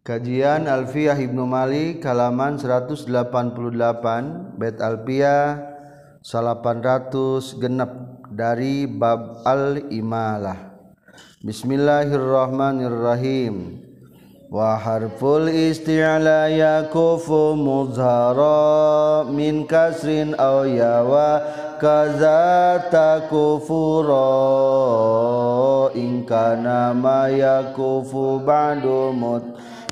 Kajian Alfiyah Ibnu Malik halaman 188 bait Alfiyah 800 genep dari bab al-imalah. Bismillahirrahmanirrahim. Wa harful isti'la yakufu muzhara min kasrin aw yawa kaza takufura in kana ma yakufu ba'du mut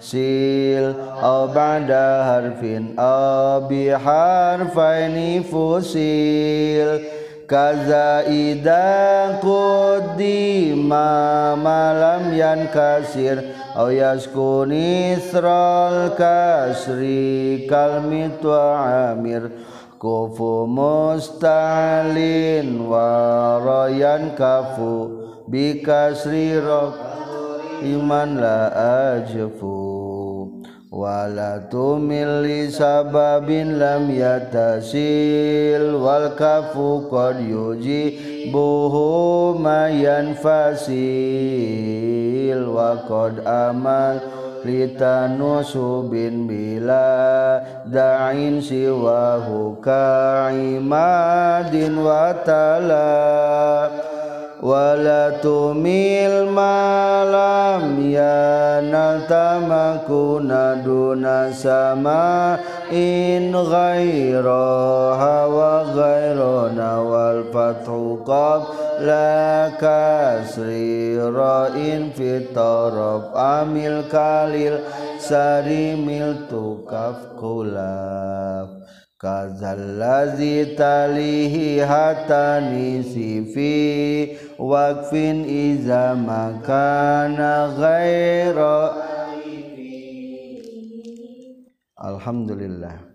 sil aw ba'da harfin aw bi harfaini fusil kaza idza qudima malam yan kasir aw yaskuni sral kasri kalmit wa amir kufu mustalin wa rayan kafu bi kasri rok iman la ajfu wala tumil li sababin lam yatasil wal kafu qad yuji buhu mayan fasil wa qad amal litanusubin bila da'in siwahu ka'imadin wa tala wala tumil malam ya natamakuna duna sama in ghairaha wa ghairana wal fathu qabla kasri ra'in fit taraf amil kalil sarimil tukaf kulaf kazal ladzi talihi hatani sifi waqfin iza makana ghaira. Alhamdulillah.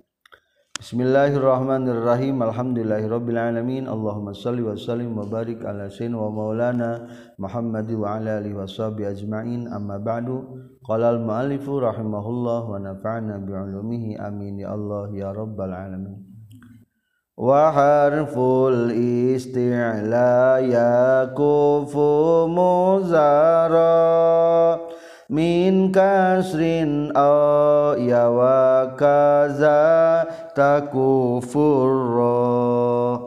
Bismillahirrahmanirrahim. Alhamdulillahirabbil alamin. Allahumma shalli wa sallim wa barik ala sayyidina wa maulana Muhammad wa ala alihi washabi ajmain. Amma ba'du. Qala al-mu'allifu rahimahullah wa nafa'na bi'ulumihi amin ya Allah ya rabbal alamin. Wa harful isti'la yakufu muzara min kasrin aw ya wa kaza takufur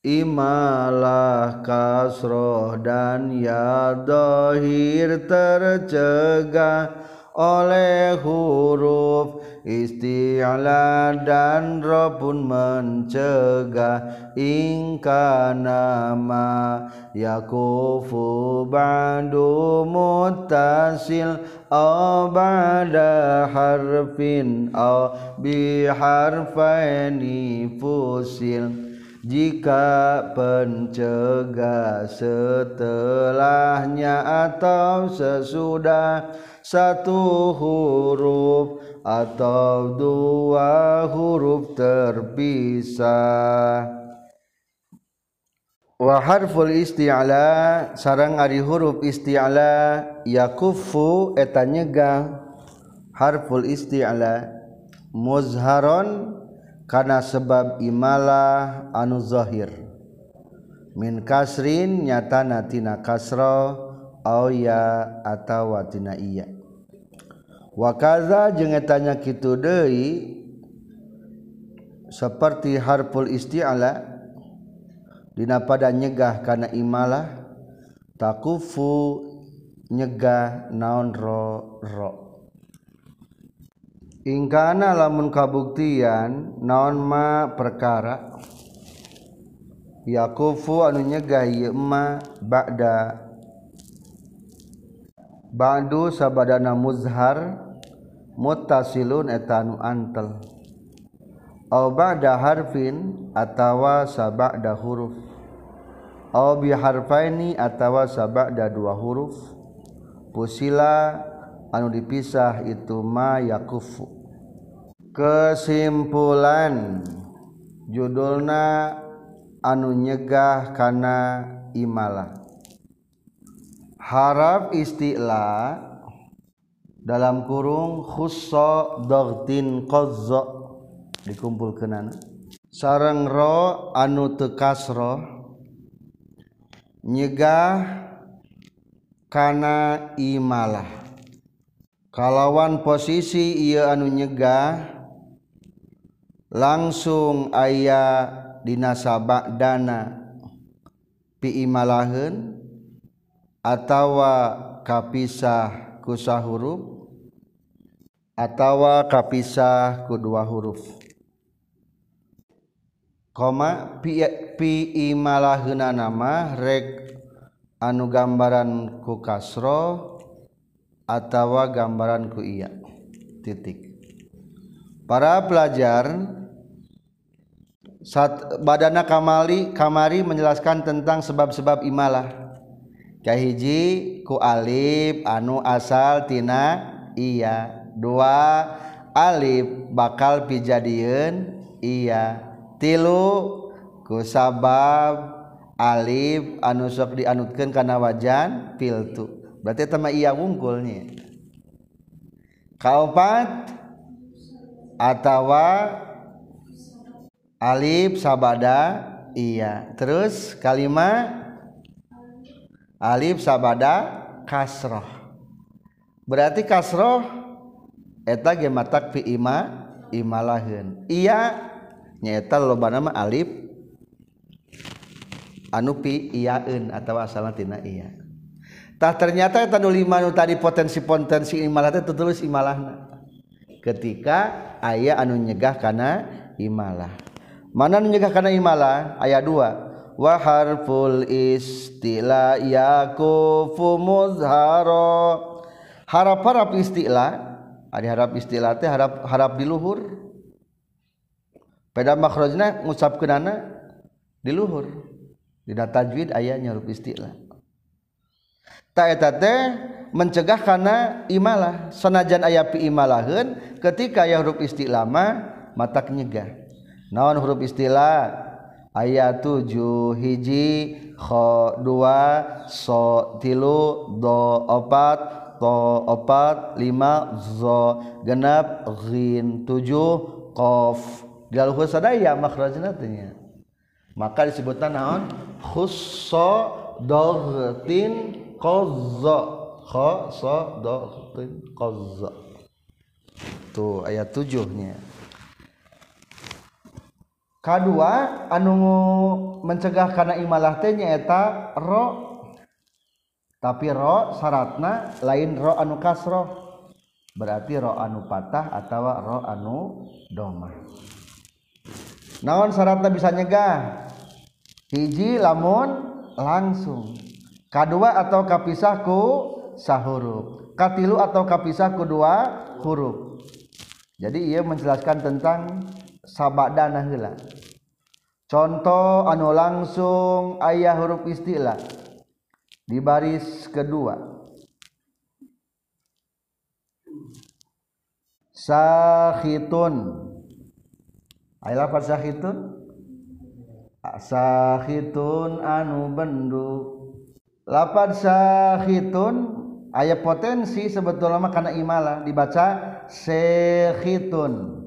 imalah kasroh dan ya dohir tercegah oleh huruf isti'la dan ro pun mencegah ingkana ma yakufu ba'du mutasil aw ba'da harfin aw bi harfaini fusil. Jika pencegah setelahnya atau sesudah satu huruf atau dua huruf terpisah. Wa harful isti'la sareng ari huruf isti'la yakufu eta nyegah harful isti'la muzharon karena sebab imalah anu zahir min kasrin nyatana tina kasra au ya atawa tina iya wa kaza jeung etanya kitu deui seperti harful isti'la dina pada nyegah kana imalah takufu nyegah naon ro ingkana lamun kabuktian naon ma perkara yakufu anu nyegah ieu ma ba'du sabadana muzhar muttasilun eta anu antel aw ba'da harfin atawa sabada huruf aw bi harfaini atawa sabada dua huruf pusila anu dipisah itu ma yakufu. Kesimpulan judulna anu nyegah kana imalah haraf isti'la dalam kurung khussa dhagtin qazza dikumpulkeunana sareng ro anu teu kasra nyegah kana imalah kalawan posisi ieu anu nyegah langsung aya dina sabadana piimalaheun atawa kapisah ku sahuruf atawa kapisah ku dua huruf koma piimalaheunna nama rek anu gambaran ku kasro atawa gambaran ku iya titik. Para pelajar Badana Kamari menjelaskan tentang sebab-sebab imalah. Kahiji ku alif anu asal tina iya. Dua, alif bakal pijadieun iya. Tilu ku sabab alif anu sok dianutkeun kana wajan piltu. Berarti tema iya wungkulnya. Kaopat atawa alif sabada iya. Terus kalima alif sabada kasroh. Berarti kasroh eta ge matak fi ima imalaheun. Iya nya eta lobana mah alif anu pi iyaeun atawa asalna tina iya. Tah ternyata eta nu lima nu tadi potensi-potensi imalah teh tertulis imalahna. Ketika aya anu nyegah kana imalah. Mana nyegah kana imalah aya dua. Wa harful istila yaqufu muzharo. Harap-harap istila, ari harap istila teh harap di luhur. Pada makhrajna ngucapkeunana di luhur. Dina tajwid aya nya huruf istila. Ta eta teh mencegah kana imalah. Sanajan aya pi imalaheun ketika aya huruf istila mah matak nyegah. Naon huruf istilah ayat 7 hiji kho 2 so 3 do 4 to 4 5 zo genap ghin 7 qaf diluhur sadaya makhrajna tanya maka disebutna naon khusso dogtin qazza kho so dogtin qazza tuh ayat 7 nya. Kedua anu mencegah kana imalah teh nyaeta ro. Tapi ro syaratna lain ro anu kasroh. Berarti ro anu patah atawa ro anu domah. Naon syaratna bisa nyegah? Hiji lamun langsung. Kedua atau kapisah ku sahuruf. Katilu atau kapisah ku dua huruf. Jadi ia menjelaskan tentang sabadana heula. Contoh anu langsung aya huruf istilah di baris kedua. Sakhitun. Aya lafaz sakhitun? Sakhitun anu bendu. Lafaz sakhitun aya potensi sebetulna kana imalah dibaca sekhitun.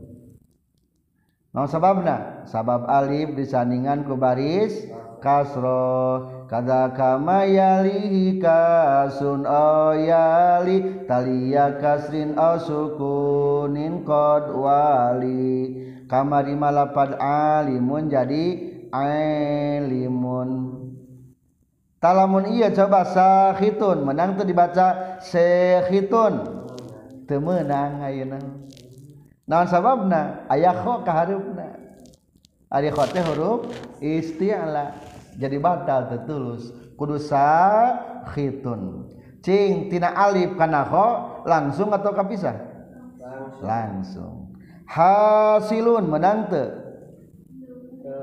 Nah, sababna sabab alif disandingan ku baris kasroh kadaka mayalihi kasun ayali taliya kasrin asukunin qad wali kamari malapad alimun jadi alimun talamun iya coba sakhitun menang tuh dibaca sekhitun teu meunang ayeuna. Naon sababna aya kho ka hareupna. Ari kho teh huruf isti'la. Jadi batal tetulus. Kudu sakhitun. Cing tina alif kana kho langsung atau kapisah? Langsung. Hasilun menang teu?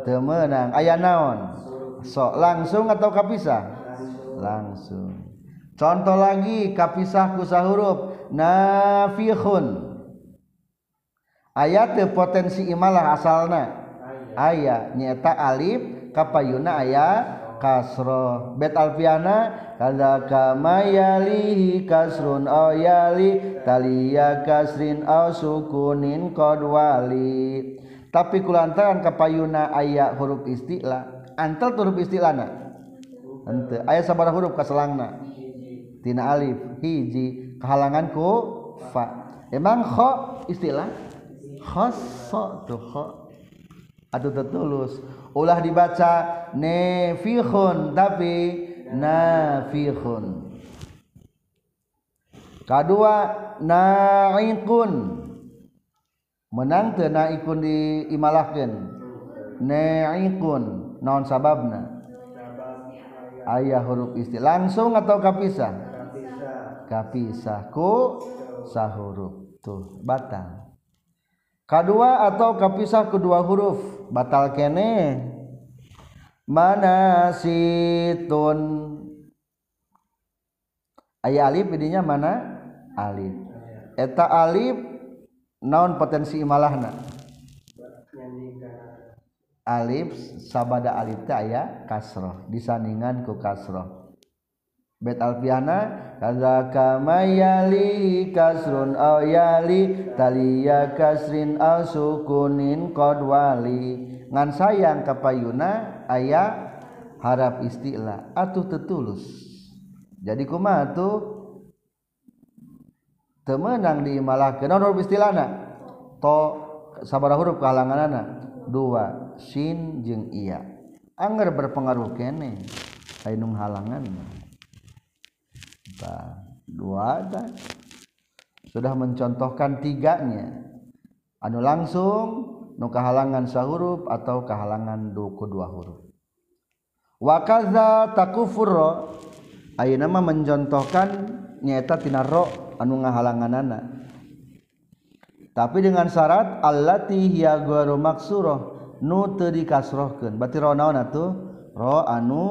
Teu meunang. Aya naon? So langsung atau kapisah? Langsung. Contoh lagi kapisah ku sahuruf nafikhun. Aya teu potensi imalah asalna aya nyaeta alif kapayuna aya kasroh bet alfiana kadaka mayalihi kasrun ayali taliya kasrin au sukunin qad wali tapi kulantaran kapayuna aya huruf istilah antel huruf istilahna henteu aya sabaraha huruf kaselangna tina alif hiji kahalangan ku fa. Emang kho istilah khoso doho atau tertulus ulah dibaca nefihun tapi nafihun. Kedua naikun menang teu naikun diimalahkeun naikun naon sababna aya huruf istilah langsung atau kapisah kapisah ku sahuruf tuh batal. Kedua atau kapisah kedua huruf batal kene manasitun aya alif idinya mana alif eta alif naon potensi imalahna alif sabada alif teh aya kasroh disandingan ku kasroh bet alfiana kadzaka mayali kasrun aw yali taliya kasrin aw sukunin qad wali ngan sayang kapayuna aya harap istilah atuh tetulus. Jadi kumaha tuh temenang diimalahkeun naon huruf istilahna to sabaraha huruf kahalanganna dua sin jeung iya anger berpengaruh kene hainung halangan bah, dua dan sudah mencontohkan tiganya anu langsung nu kahalangan sahuruf atau kahalangan kedua huruf wa kaza takufur ayeuna mah mencontohkan nyaeta tina ro anu ngahalanganana. Tapi dengan syarat allati hiya ghairu maksurah nu teu dikasrohkeun. Berarti ro naon atuh? Ro anu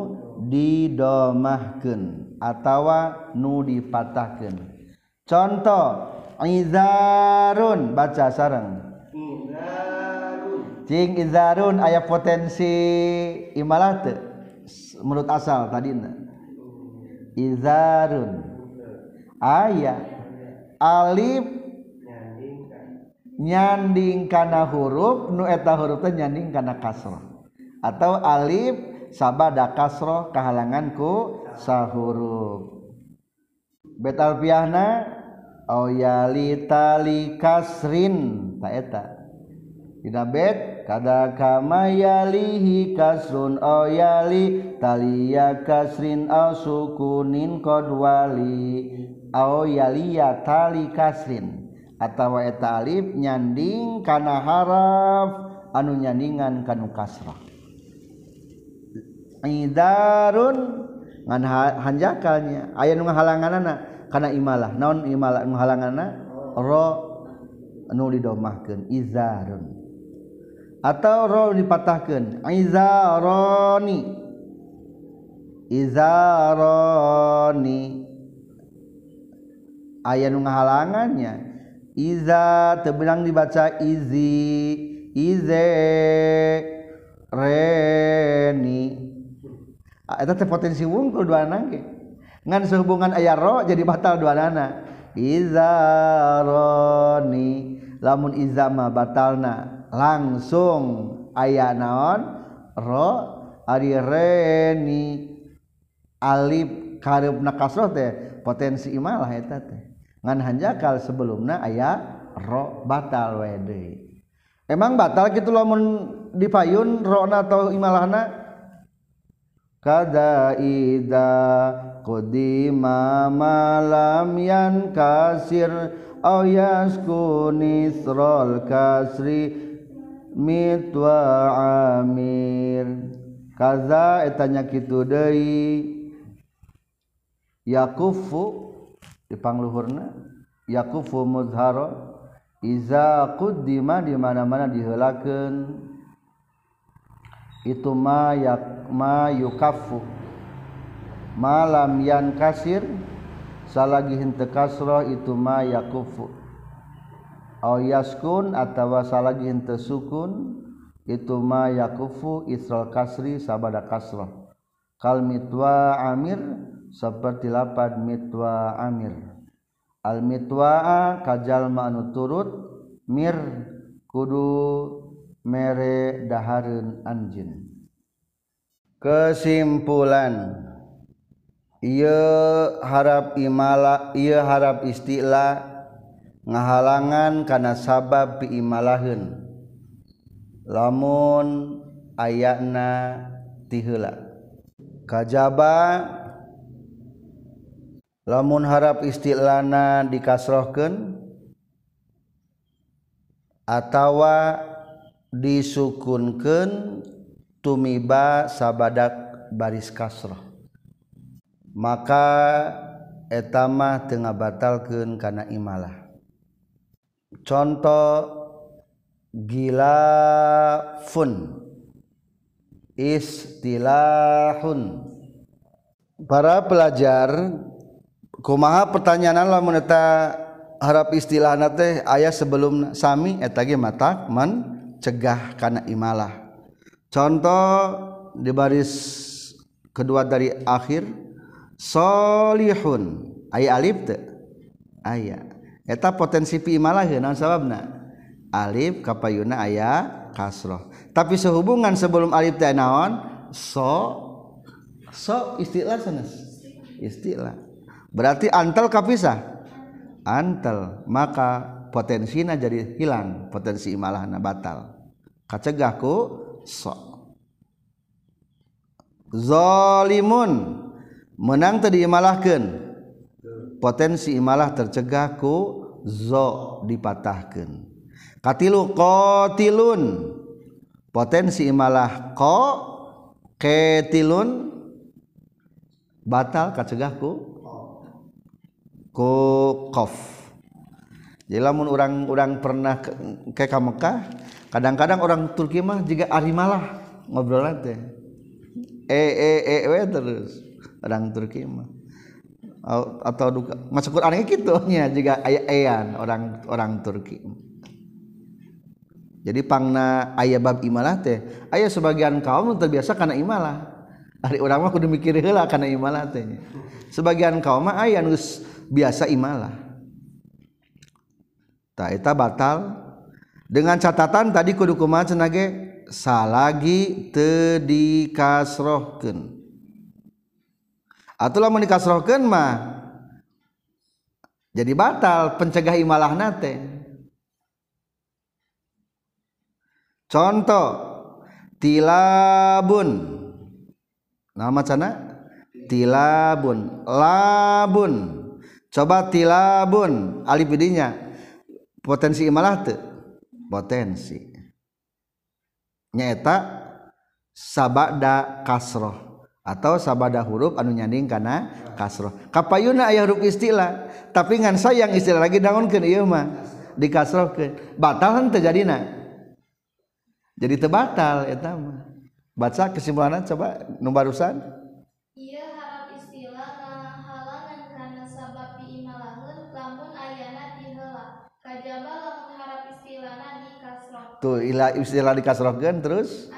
didomahkeun atawa nu dipatahkeun. Contoh izarun baca sareng. Izarun. Cing izarun aya potensi imalah teu? Menurut asal tadina. Izarun ayat alif nyanding kana huruf nu eta hurufna nyanding kana kasroh atau alif sabada kasroh kahalangan ku sahuruf bet alfiahna au yali tali kasrin ta eta dina bet kada kama yalihi kasrun aw yali taliya kasrin aw sukunin qad wali aw yaliya tali kasrin atawa eta alif nyanding kana haraf anu nyandingan kanu kasrah idarun ngan hanjakalnya aya nu ngahalanganna kana imalah naon imalah nu halanganna ra anu didomahkeun izarun atau ro dipatahkan izaroni izaroni aya nu ngahalangannya iza tebenang dibaca izi ize reni eta potensi wungkul duana ge ngan sehubungan aya ro jadi batal duanana izaroni lamun iza mah batalna langsung aya naon ro ari reni alif kareupna kasroh teh potensi imalah eta teh ngan hanjakal sebelumna aya ro batal we deui emang batal kitu lamun dipayun rona atau imalahna kada ida qudima malam yan kasir aw yaskunisrol kasri mit wa amir kaza etanya kitu deui yakufu dipangluhurna yakufu muzharo iza quddima di mana-mana diheulakeun itu ma yak ma yukafu malam yan kasir salagi henteu kasrah itu ma yakufu aw yaskun atawa salagi henteu sukun itu ma yakufu isral kasri sabada kasrah kal mitwa amir seperti lapad mitwa amir al mitwa kajalma anu turut mir kudu mere dahareun anjin. Kesimpulan ieu harap imalah ieu harap istilah ngahalangan kana sabab biimalaheun lamun ayana ti heula kajaba lamun harap istilana dikasrohkeun atawa disukunkeun tumiba sabadak baris kasroh maka etamah tengah batalkeun kana imalah. Contoh gilafun istilahun. Para pelajar kumaha pertanyaan lamun eta harap istilahna teh aya sebelum sami eta ge matak mencegah kana imalah. Contoh di baris kedua dari akhir solihun aya alif teh aya. Eta potensi fi imalah naon sababna alif kapayuna aya kasroh tapi sehubungan sebelum alif teh naon so istilah sanes istilah berarti antal kapisah antal maka potensinya jadi hilang potensi imalahna batal kacegah ku so zalimun menang teu diimalahkeun potensi imalah tercegah ku zo dipatahkan. Katilu qatilun potensi imalah ko ketilun batal kacegah ku kof. Jadi lamun orang-orang pernah ke Mekah kadang-kadang orang Turki mah juga arimalah ngobrolan teh terus orang Turki mah atau duka masuk Quran gitu nya juga aya-ayaan orang Turki. Jadi pangna aya bab imalah teh aya sebagian kaum nu terbiasa kana imalah. Ari urang mah kudu mikir heula kana imalah teh. Sebagian kaum mah aya nu biasa imalah. Tah eta batal dengan catatan tadi kudu kumaha cenah ge salagi teu dikasrohkeun. Atulah mun dikasrohkeun mah jadi batal pencegah imalahna teh. Contoh tilabun. Nama cenah tilabun, labun. Coba tilabun alif didinya potensi imalah teu? Potensi. Nya eta sabada kasroh. Atau sabada huruf anu nyanding kana kasroh kapayuna aya huruf istilah tapi ngan sayang istilah lagi daunkeun ieu mah dikasrohkeun batalan teu jadina jadi teu batal eta mah baca kesimpulanna coba nu barusan ieu harap istilah ngahalangan kana sabab imalahun lamun ayana ti heula kajaba lamun harap istilahna dikasroh tuh istilah dikasrohkeun terus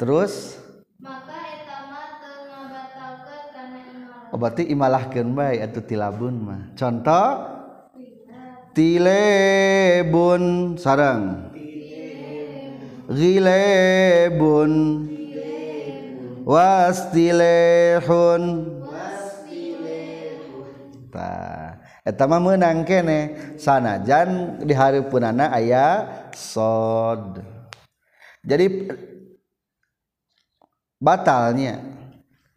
terus maka etama teu ngabatalkeun kana imalah. Oh, berarti imalahkeun bae atuh tilabun mah. Contoh tilebun sareng gilebun wastilehun tah eta mah meunang keneh sanajan di hareupeunana aya sod. Jadi batalnya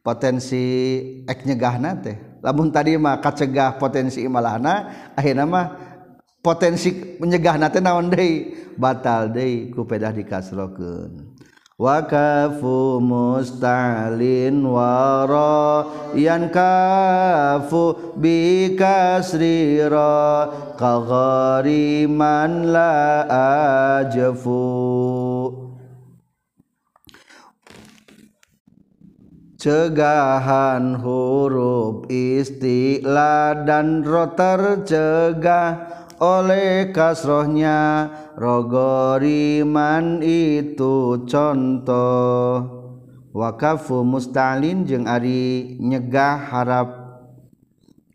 potensi nyegahna teh lamun tadi mah kacegah potensi imalahna akhirna mah potensi menyegahna teh naon deui batal deui ku pedah dikasrohkeun wa kafu musta'lin wa ra yan kafu bi kasrira ka ghariman la ajfu cegahan huruf istilah dan ro tercegah oleh kasrohnya rogoriman itu contoh wakafu mustalin jeung ari nyegah harap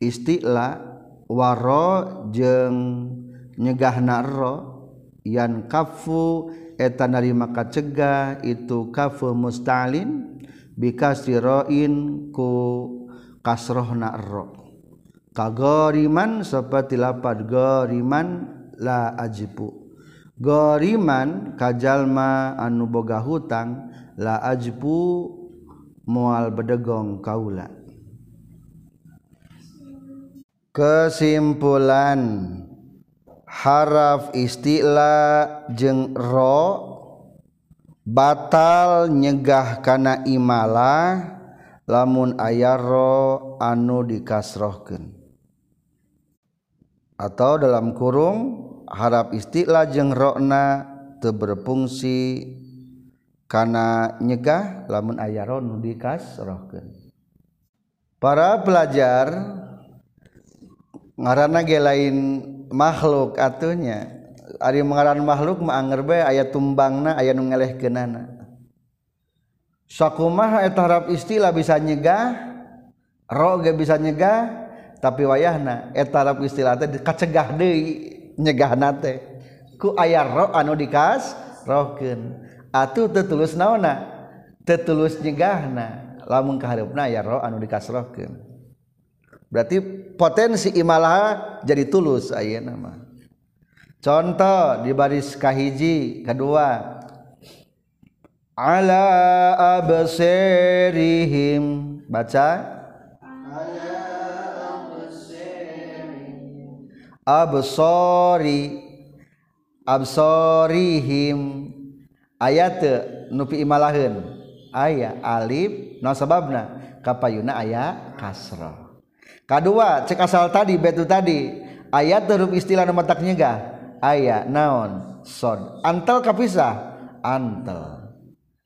istilah waro jeung nyegah narro yan kafu eta narima kacegah itu kafu mustalin bikasroin ku kasrohna ro kagoriman seperti lapad goriman la ajipu goriman kajalma anu boga hutang la ajipu moal bedegong kaula. Kesimpulan haraf isti'la jeung ro batal nyegah kana imalah lamun aya ro anu dikasrohkeun atau dalam kurung harap isti'la jeung rona teu berfungsi kana nyegah lamun aya ro nu dikasrohkeun. Para pelajar ngaranna ge lain makhluk atunya ari mengaran makhluk mah anger bae aya tumbangna aya nu ngelehkeunana. Sakumaha eta harap istilah bisa nyegah ro ge bisa nyegah tapi wayahna eta harap istilah teh kacegah deui nyegahna teh ku aya ro anu dikas rohkeun atuh teu tulus naonna teu tulus nyegahna lamun kahareupna aya ro anu dikasrohkeun. Berarti potensi imalah jadi tulus ayeuna mah. Contoh di baris kahiji kedua ala absirihim baca ala absirihim absori absorihim ayat nupi imalaheun aya alif no sababna kapayuna aya kasrah. Kedua, cek asal tadi betul tadi ayat huruf istilah nama tak nyegah ayat naon son antel kapisah antel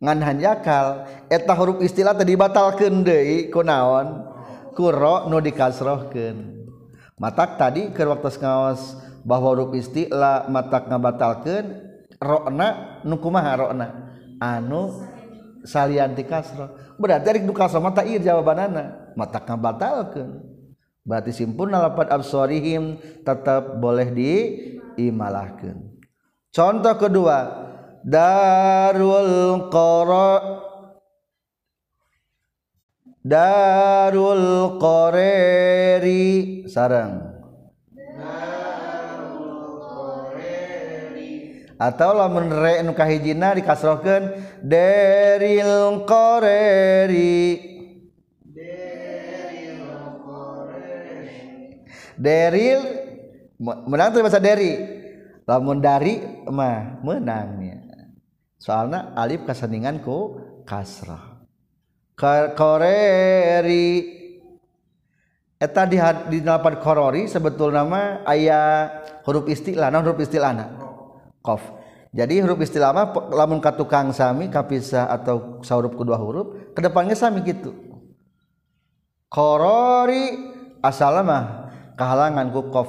ngan hanjakal eta huruf istilah tadi batalkeun deui ku naon ku ro nu dikasrohkeun matak tadi keur waktu ngaos bahwa huruf istilah matak ngabatalkeun rona nu kumaha rona anu salian dikasroh berarti ari nu kasroh mata ieu jawabanana matak ngabatalkeun. Berarti simpulna lafad absorihim tetap boleh diimalahkan. Contoh kedua darul qoreri sarang darul qoreri atau lamun re nu kahijina dikasrohkeun deril qoreri deril menang terus bahasa deri lamun dari mah menangnya soalnya alif kasaningan ku kasrah koreri eta di lapan korori sebetul nama ayat huruf istilah non huruf istilah kof jadi huruf istilah mah lamun katukang sami kapisah atau sahurup kedua huruf kedepannya sami gitu korori asalamah kahalangan ku kof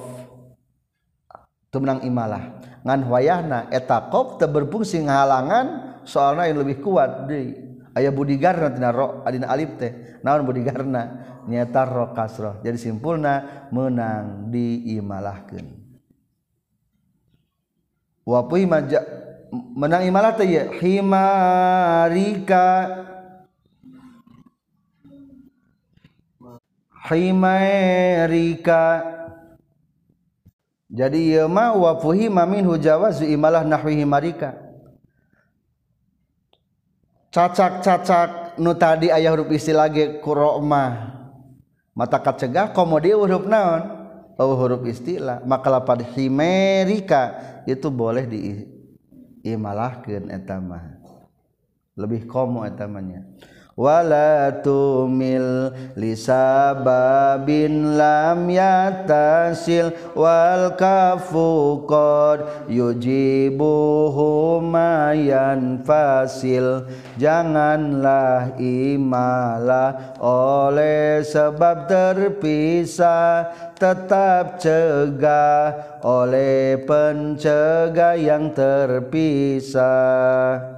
temenang imalah ngan wayahna eta kof teu berfungsi ngahalangan soalna yang lebih kuat deui aya budigarna tina ro adina alif teh naon budigarna nya eta ro kasrah jadi simpulna meunang diimalahkeun wa puy menang imalah teh ya himarika himairika jadi ieu mah wa fuhima minhu jawazu imalah nahwi himarika cacak-cacak nu tadi aya huruf istilah ge qura mah mata kacegah komo dieu huruf naon oh huruf istilah maka lafad himairika itu boleh diimalahkeun eta mah lebih komo eta mahnya wala tumil lisababin lam yatasil wal kafu qad yujibuhu mayan fasil janganlah imalah oleh sebab terpisah tetap cegah oleh pencegah yang terpisah.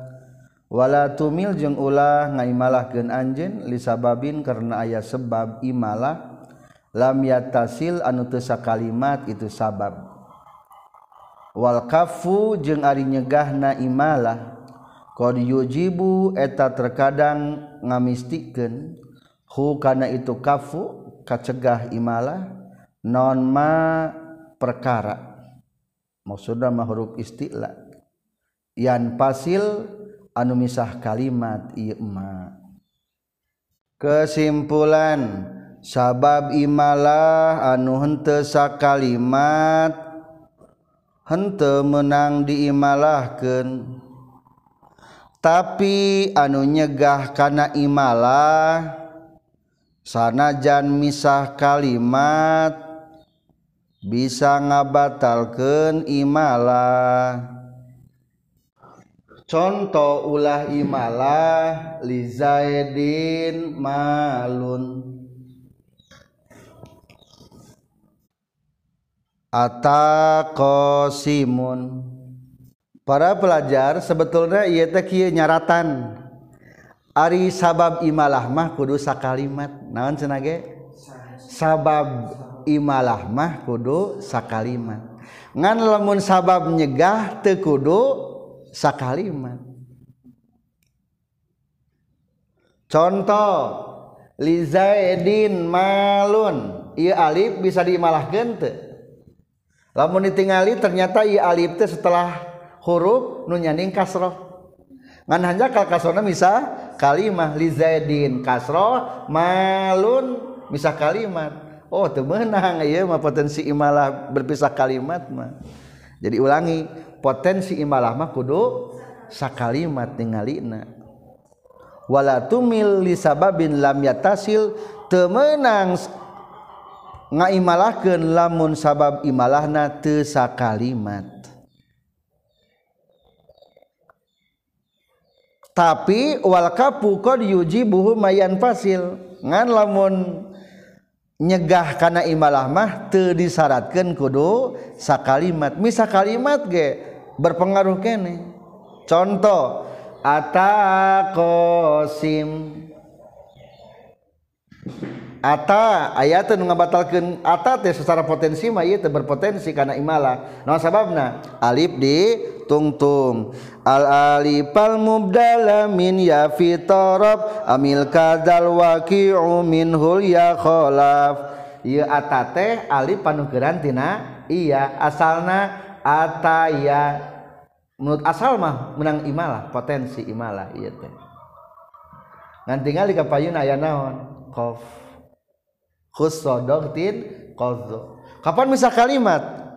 Wala tumil jeung ulah ngaimalahkeun anjeun lisababin karena aya sebab imalah lam yatasil anu teu sakalimat itu sabab wal kafu jeung ari nyegahna imalah qad yujibu eta terkadang ngamistikeun hu kana itu kafu kacegah imalah non ma perkara maksudna mah huruf istila yan pasil anu misah kalimat ieu ma. Kesimpulan sabab imalah anu henteu sakalimat henteu menang diimalahkeun tapi anu nyegah kana imalah sanajan misah kalimat bisa ngabatalkeun imalah. Contoh ulah imalah li Zaidin malun ataqasimun. Para pelajar sebetulnya ieu teh kieu nyaratan ari sabab imalah mah kudu sakalimat. Naon cenah ge? Sabab imalah mah kudu sakalimat. Ngan lamun sabab nyegah teu kudu sakalimat. Contoh li Zaidin malun, ieu alif bisa diimalahkeun teu? Lamun ditingali ternyata ieu alif teh setelah huruf nu nyaning kasroh ngan hanya kal kasrohna misah kalimah li Zaidin kasroh malun misah kalimat. Oh teu meunang ieu mah potensi imalah berpisah kalimat mah. Jadi ulangi potensi imalah mah kudu sakalimat ningalina. Wala tumil li sababin lam yatasil teu meunang ngaimalahkeun lamun sabab imalahna teu sakalimat. Tapi wal kapu qad yujibuhu mayan fasil ngan lamun nyegah kana imalah mah teu disyaratkeun kudu sakalimat. Misa kalimat ge berpengaruh kene. Contoh ataqasim. Ata aya teh nu ngabatalkeun ata teh secara potensi mah ieu teh berpotensi kana imalah. Naon sababna? Alif di tungtung al alifal mubdala min ya fi tarab amil kadal waqi'u minhul ya kholaf. Ieu ata teh alif panukeran tina iya asalna ataya. Menurut asal mah menang imalah, potensi imalah ieu teh. Ngan tinggal di kapayun aya naon? Qaf. Khusodogtin qadzu. Kapan misah kalimat?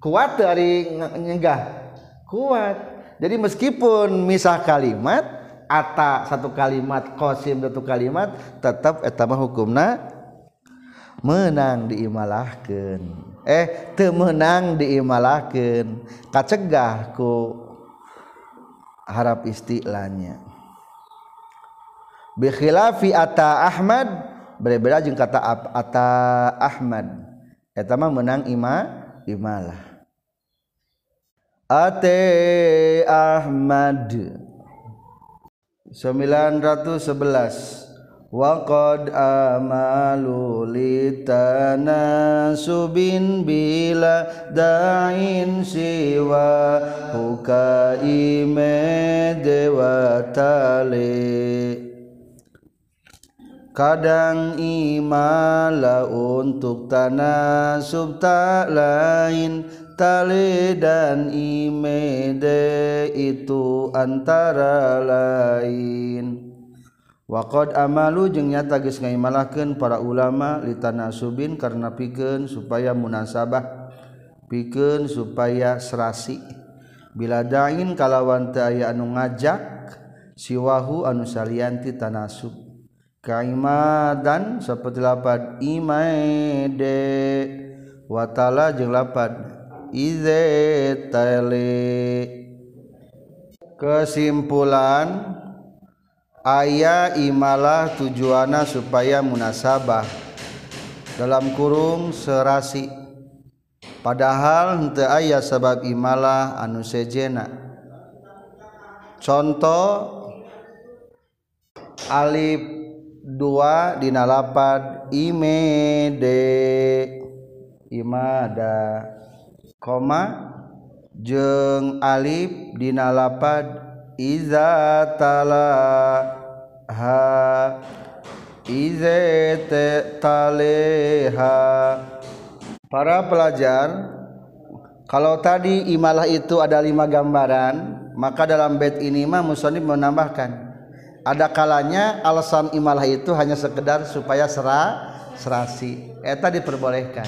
Kuat dari nyegah kuat. Jadi meskipun misah kalimat ata satu kalimat qasim satu kalimat tetap eta mah hukumna meunang diimalahkeun teu meunang diimalahkeun kacegah ku harap istilahnya. Bi khilafi ata Ahmad berbeda jeung kata ata Ahmad eta mah meunang imalah. Ate Ahmad 911 waqad amalu litanasubin bila da'in siwa hukaime dewatale. Kadang imalah untuk tanasub tak lain tali dan imede itu antara lain. Waqad amalu jeung nyata geus ngaimalahkeun para ulama litanasubin karena pikeun supaya munasabah, pikeun supaya serasi. Bila dain kalawan teu aya anu ngajak siwahu anu salianti tanasub. Kaimadan saperti lapad imede watala jeung lapad izetali. Kesimpulan aya imalah tujuanna supaya munasabah dalam kurung serasi padahal henteu aya sabab imalah anu sejena. Contoh alif dua dina lapad imede imada koma jeung alif dina lapad iza talaha Iza ta'leha. Para pelajar, kalau tadi imalah itu ada 5 gambaran, maka dalam bait ini mah musannif menambahkan ada kalanya alasan imalah itu hanya sekedar supaya serasi. Eta diperbolehkan.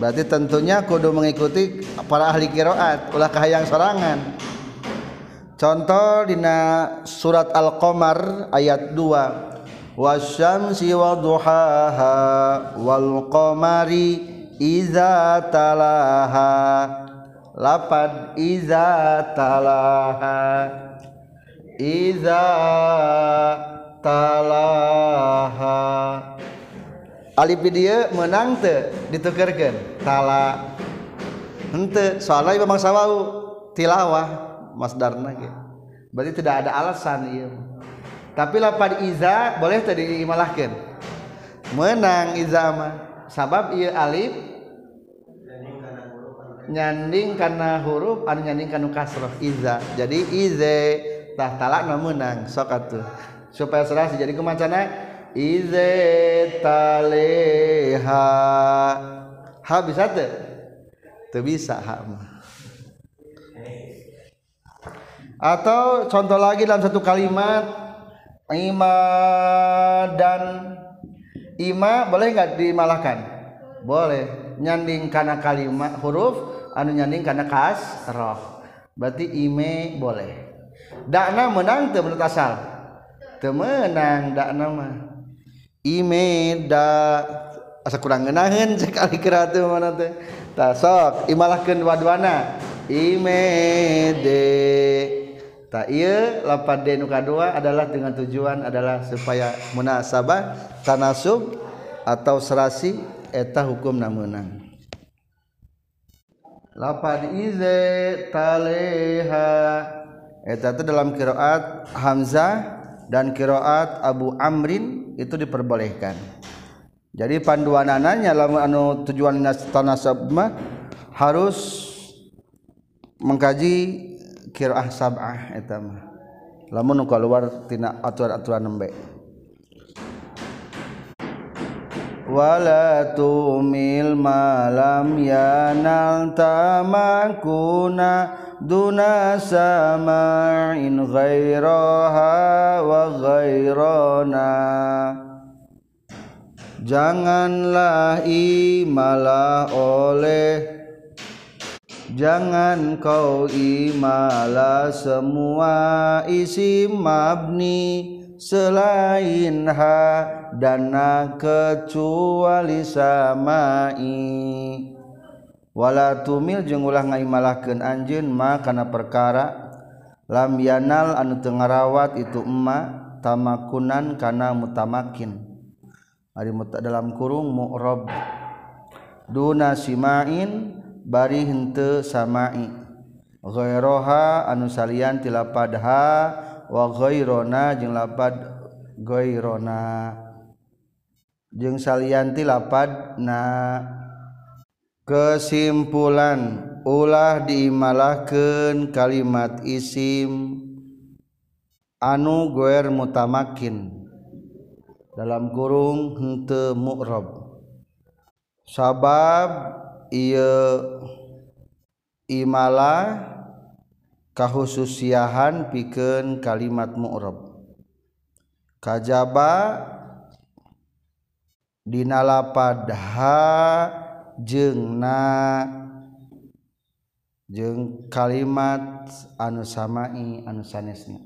Berarti tentunya kudu mengikuti para ahli qiraat, ulah kahayang sorangan. Contoh dina surat Al-Qamar ayat 2. Wasyamsi waduhaha wal qamari iza talaha. Lapad iza talaha. Iza talaha. Alif dia menang teu ditukeurkeun tala. Henteu soalna memang sawau tilawah masdarna ge. Berarti tidak ada alasan ieu. Tapi lapan iza boleh tadi dimalahkan menang iza mah sabab ieu alif nyanding karena huruf anu nyanding kana kasrah iza jadi ize tah talakna meunang sok atuh supaya serasi jadi kumacana ize taleha ha bisa teu bisa ha mah. Atau contoh lagi dalam satu kalimat ima dan ima boleh enggak dimalahkan? Boleh. Nyanding kana kalimat huruf anu nyanding kana kasrah. Berarti ime boleh. Dakna menang teu menurut asal. Teu menang dakna mah. Ime da asa kurang ngeunaheun cek ahli qiraat teh mana teh. Tah sok imalahkeun dua-duana. Ime de tak iya, lapan D nuka dua adalah dengan tujuan adalah supaya munasabah, tanasub atau serasi eta hukum namunang. Lapan ize taleha eta itu dalam qiraat Hamzah dan qiraat Abu Amrin itu diperbolehkan. Jadi panduanannya lamun anu tujuan tanasub mah harus mengkaji qiraah sab'ah eta mah lamun nu kaluar tina aturan-aturan nembe wala tumil malam yanal tamakuna duna sama'in ghairaha wa ghairana. Janganlah imalah oleh jangan kau imalah semua isim mabni selain ha dan na kecuali samai. Wala tumil jeung ulah ngaimalahkeun anjeun ma kana perkara lam yanal anu teu ngarawat itu emma tamakunan kana mutamakin. Ari dalam kurung mu'rab duna simain bari henteu samai ghairaha anu salian ti lapad ha wa ghairona jeung lapad ghairona jeung salian ti lapad na. Kesimpulan ulah diimalahkeun kalimat isim anu ghair mutamakin dalam kurung henteu mu'rab sabab iya imalah kahususiahan pikeun kalimat mu'rab kajaba dina lapad ha jeung na jeung kalimat anu samai anu sanesna.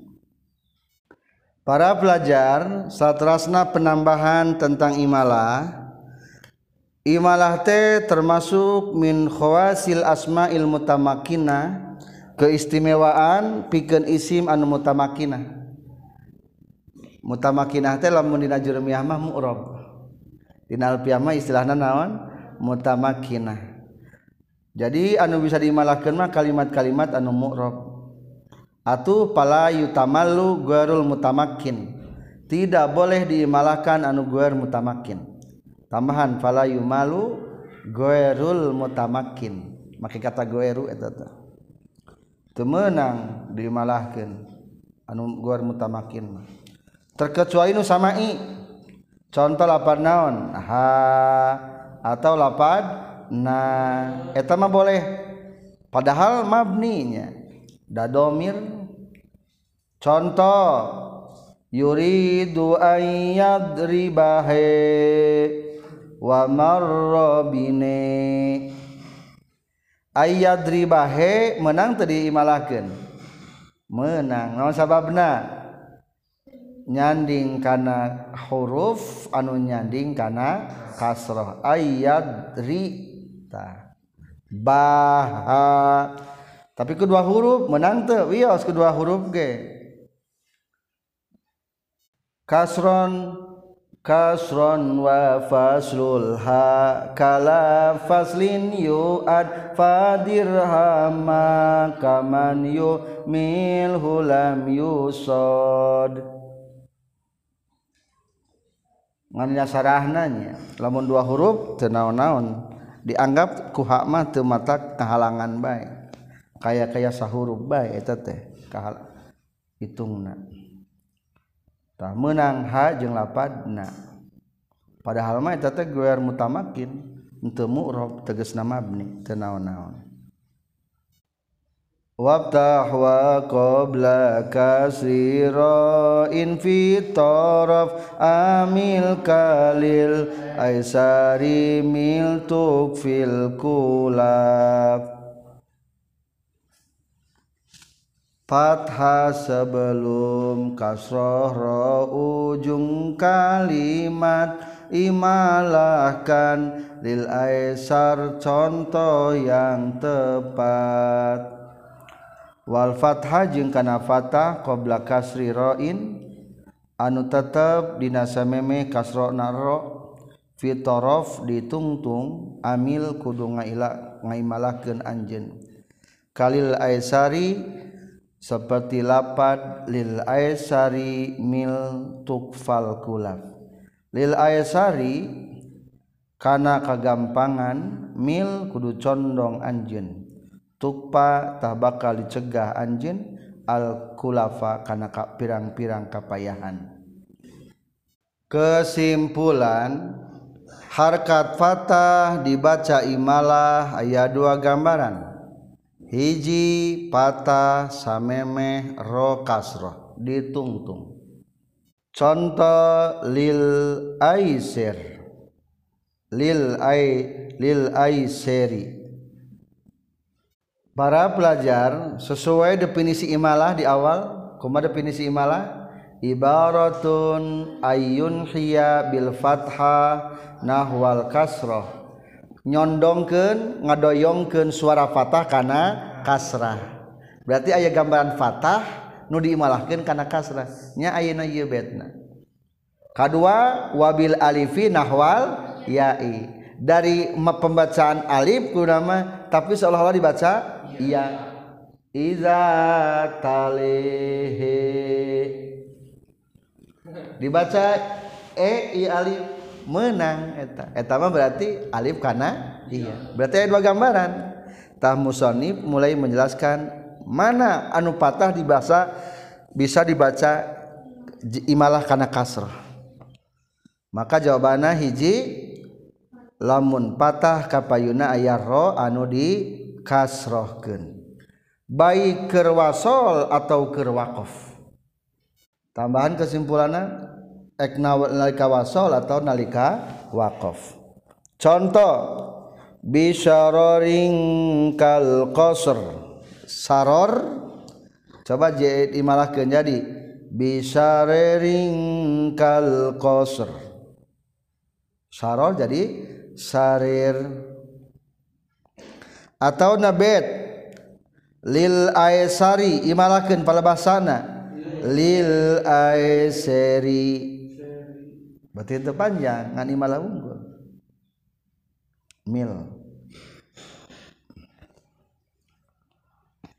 Para pelajar, satrasna penambahan tentang imalah. Imalah teh termasuk min khawasil asma'il mutamakinah, keistimewaan pikeun isim anu mutamakinah. Mutamakinah teh lamun dina jurmiyah mah mu'rab. Dina alfiyah mah istilahna naon? Mutamakinah. Jadi anu bisa diimalahkeun mah kalimat-kalimat anu mu'rab. Atuh pala yutamallu ghairul mutamakin. Tidak boleh diimalahkan anu ghair mutamakin. Tambahan fala yumalu ghairul mutamakin make kata gairu eta teu meunang dimalahkeun anu ghair mutamakin mah terkecuali nu samai. Contoh lapad naon ha atau lapad na, eta mah boleh padahal mabninya da domir. Contoh yuridu ayyadribahe wa marrabine, ayyadribahe menang tadi imalakeun menang naon sababna, nyanding kana huruf anu nyanding kana kasroh. Ayyadri baha, tapi kedua huruf menang teu wios kedua huruf ge. Kasron kasron wa faslul ha kala faslin yu'ad fadirhama kaman yu'mil hulam yusod. Ngannya sarahnanya lamun dua huruf teu naon-naon dianggap ku hak mah teu matak kahalangan bae, kaya-kaya sahuruf bae eta teh kahal hitungna tah meunang ha jeung lapadna. Padahal mah eta teh gewer mutamakin henteu mu'rab tegasna mabni teu naon-naon. Wabtah wa qabla kasiro in fi taraf amil kalil aisari mil tukfil kulab. Fathah sebelum kasroh ro ujung kalimat imalahkan lil aisar contoh yang tepat. Wal fathah jeung kana fathah qabla kasri ra'in anu tetep dina sameme kasra na ra fi taraf ditungtung amil kudu ngaimalakeun anjeun kalil aisari seperti lapad lil aisari mil tukfal kulab. Lil aisari kana kagampangan, mil kudu condong anjeun, tukpa tah bakal dicegah anjeun al kulafa kana pirang-pirang kapayahan. Kesimpulan, harkat fathah dibaca imalah aya dua gambaran. Hiji fathah samemeh ro kasroh ditungtung. Contoh lil aisir, lil aiseri. Para pelajar, sesuai definisi imalah di awal, kumaha definisi imalah? Ibaratun ayyun hiya bil fathah nahwal kasrah, nyondongkeun ngadoyongkeun suara fathah kana kasrah. Berarti aya gambaran fathah nu diimalahkeun kana kasrah nya ayeuna ieu betna. Kadua wabil alifi nahwal ya'i, dari pembacaan alif kunama tapi seolah-olah dibaca iya. Iza talihi dibaca e i alif menang eta. Eta mah berarti alif kana iya. Berarti ada dua gambaran. Tah musannif mulai menjelaskan mana anu fathah dibaca bisa dibaca imalah kana kasrah. Maka jawabanna hiji, lamun fathah kapayuna aya ro anu di kasrohkeun baik keur wasol atau keur waqaf. Tambahan kesimpulanna nalika wasol atau nalika waqaf. Contoh bisyararin kal qasr, saror coba diimalahkeun jadi bisyararin kal qasr, saror jadi sarir. Atau nabet lil aisari imalakeun palebasana lil aisari berarti teu panjang ngan imalah unggul mil.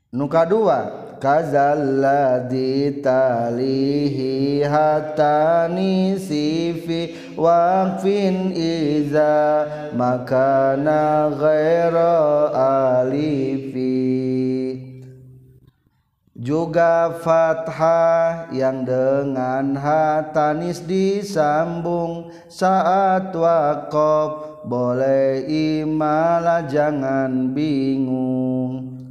Nu kadua kazalladzi talihi hatani sifi waqfin iza makana ghaira alifi. Juga fathah yang dengan ha tanis disambung saat waqaf boleh imalah jangan bingung.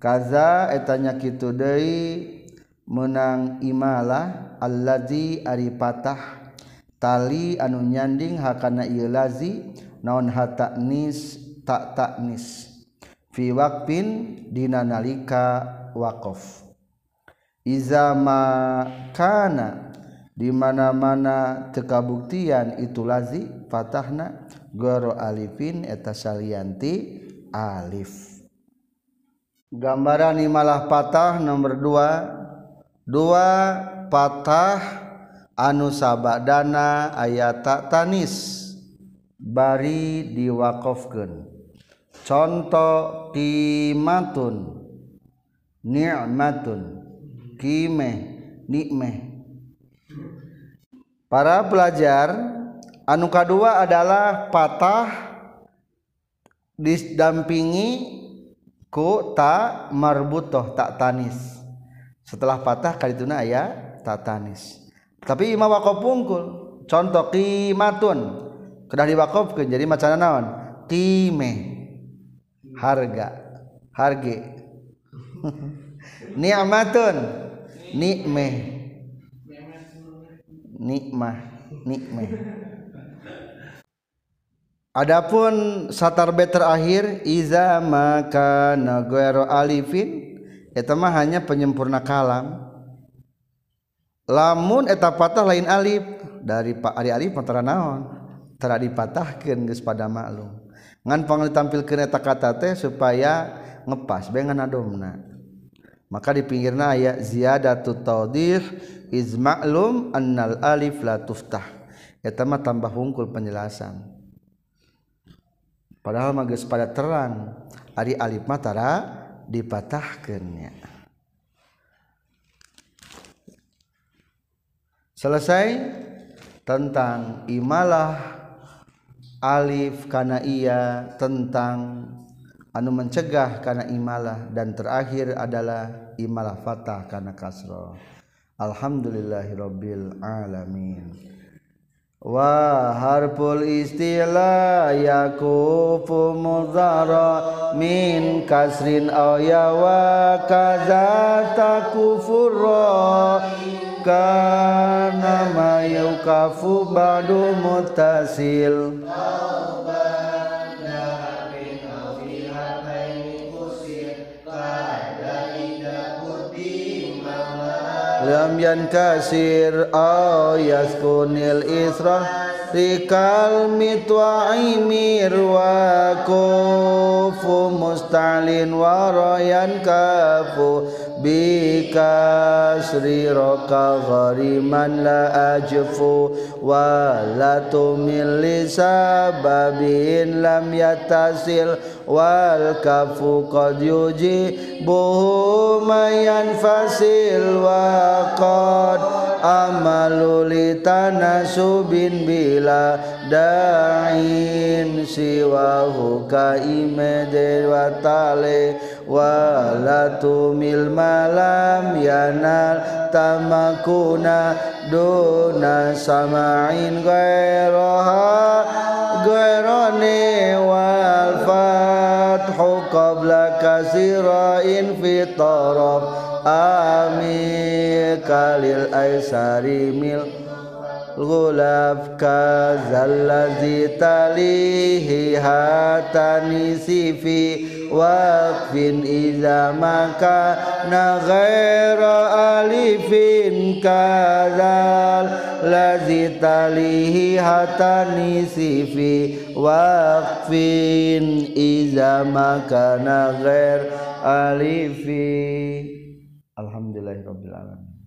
Kaza etanya kitu deui menang imalah allazi ari patah tali anu nyanding hakana ieu lazi naon ha tanis tak tanis fi waqfin dina nalika waqaf. Iza makana dimana-mana tekabuktian itu lazi fatahna goro alifin eta salianti alif. Gambaran imalah patah nomor 2. Dua patah anu sabadana aya ta tanis bari diwaqafkeun. Contoh qimatun ni'matun kimeh nikmeh. Para pelajar, anu kedua adalah patah didampingi ku ta marbutoh ta tanis. Setelah patah kalituna aya ta tanis. Tapi imam waqaf pungkul. Contoh qimatun kedah diwaqafkeun jadi maca naon? Kimeh harga harge. Ni'matun nikmeh nikmah nikmeh. Adapun satar bet terakhir iza maka nagoro alifin eta mah hanya penyempurna kalam. Lamun eta patah lain alif dari pak ari alif antara naon tara dipatahkeun geus pada maklum ngan panglitampilkeun eta kata teh supaya ngepas bengan adomna. Maka di pinggirna aya ziyadatu tawdih iz ma'lum annal alif la tuftah. Eta mah tambah hungkul penjelasan. Padahal mah geus pada terang, ari alif mah tara dipatahkeun nya. Selesai tentang imalah alif kana iya, tentang anu mencegah karena imalah, dan terakhir adalah imalah fathah karena kasroh. Alhamdulillahirabbil alamin. Wa harful istilah yakufu mudhara min kasrin aw ya wa kaza takfurra kana ma yukafu ba'du mutasil. Lam yankasir aw yaskunil isra rikal mitwa imir wa kufu mustalin warayan kafu bikasri roka ghariman la ajfu wa la tumil lisababin lam yatasil wal kafu qad yujibuhu mayan fasil wa qad amalu litanasubin bila da'in siwahu ka'imede wa tale wa la tumil malam yanal tamakuna duna sama'in gairaha gairani wal qabla kasirain fi taraf ami kalil aisari mil gulaf kazallazi talihi hatani sifi waqfin iza maka na ghaira alifin kazal lazi talihi hatani sifi waqfin iza maka na ghair alifi. Alhamdulillahirabbil alamin.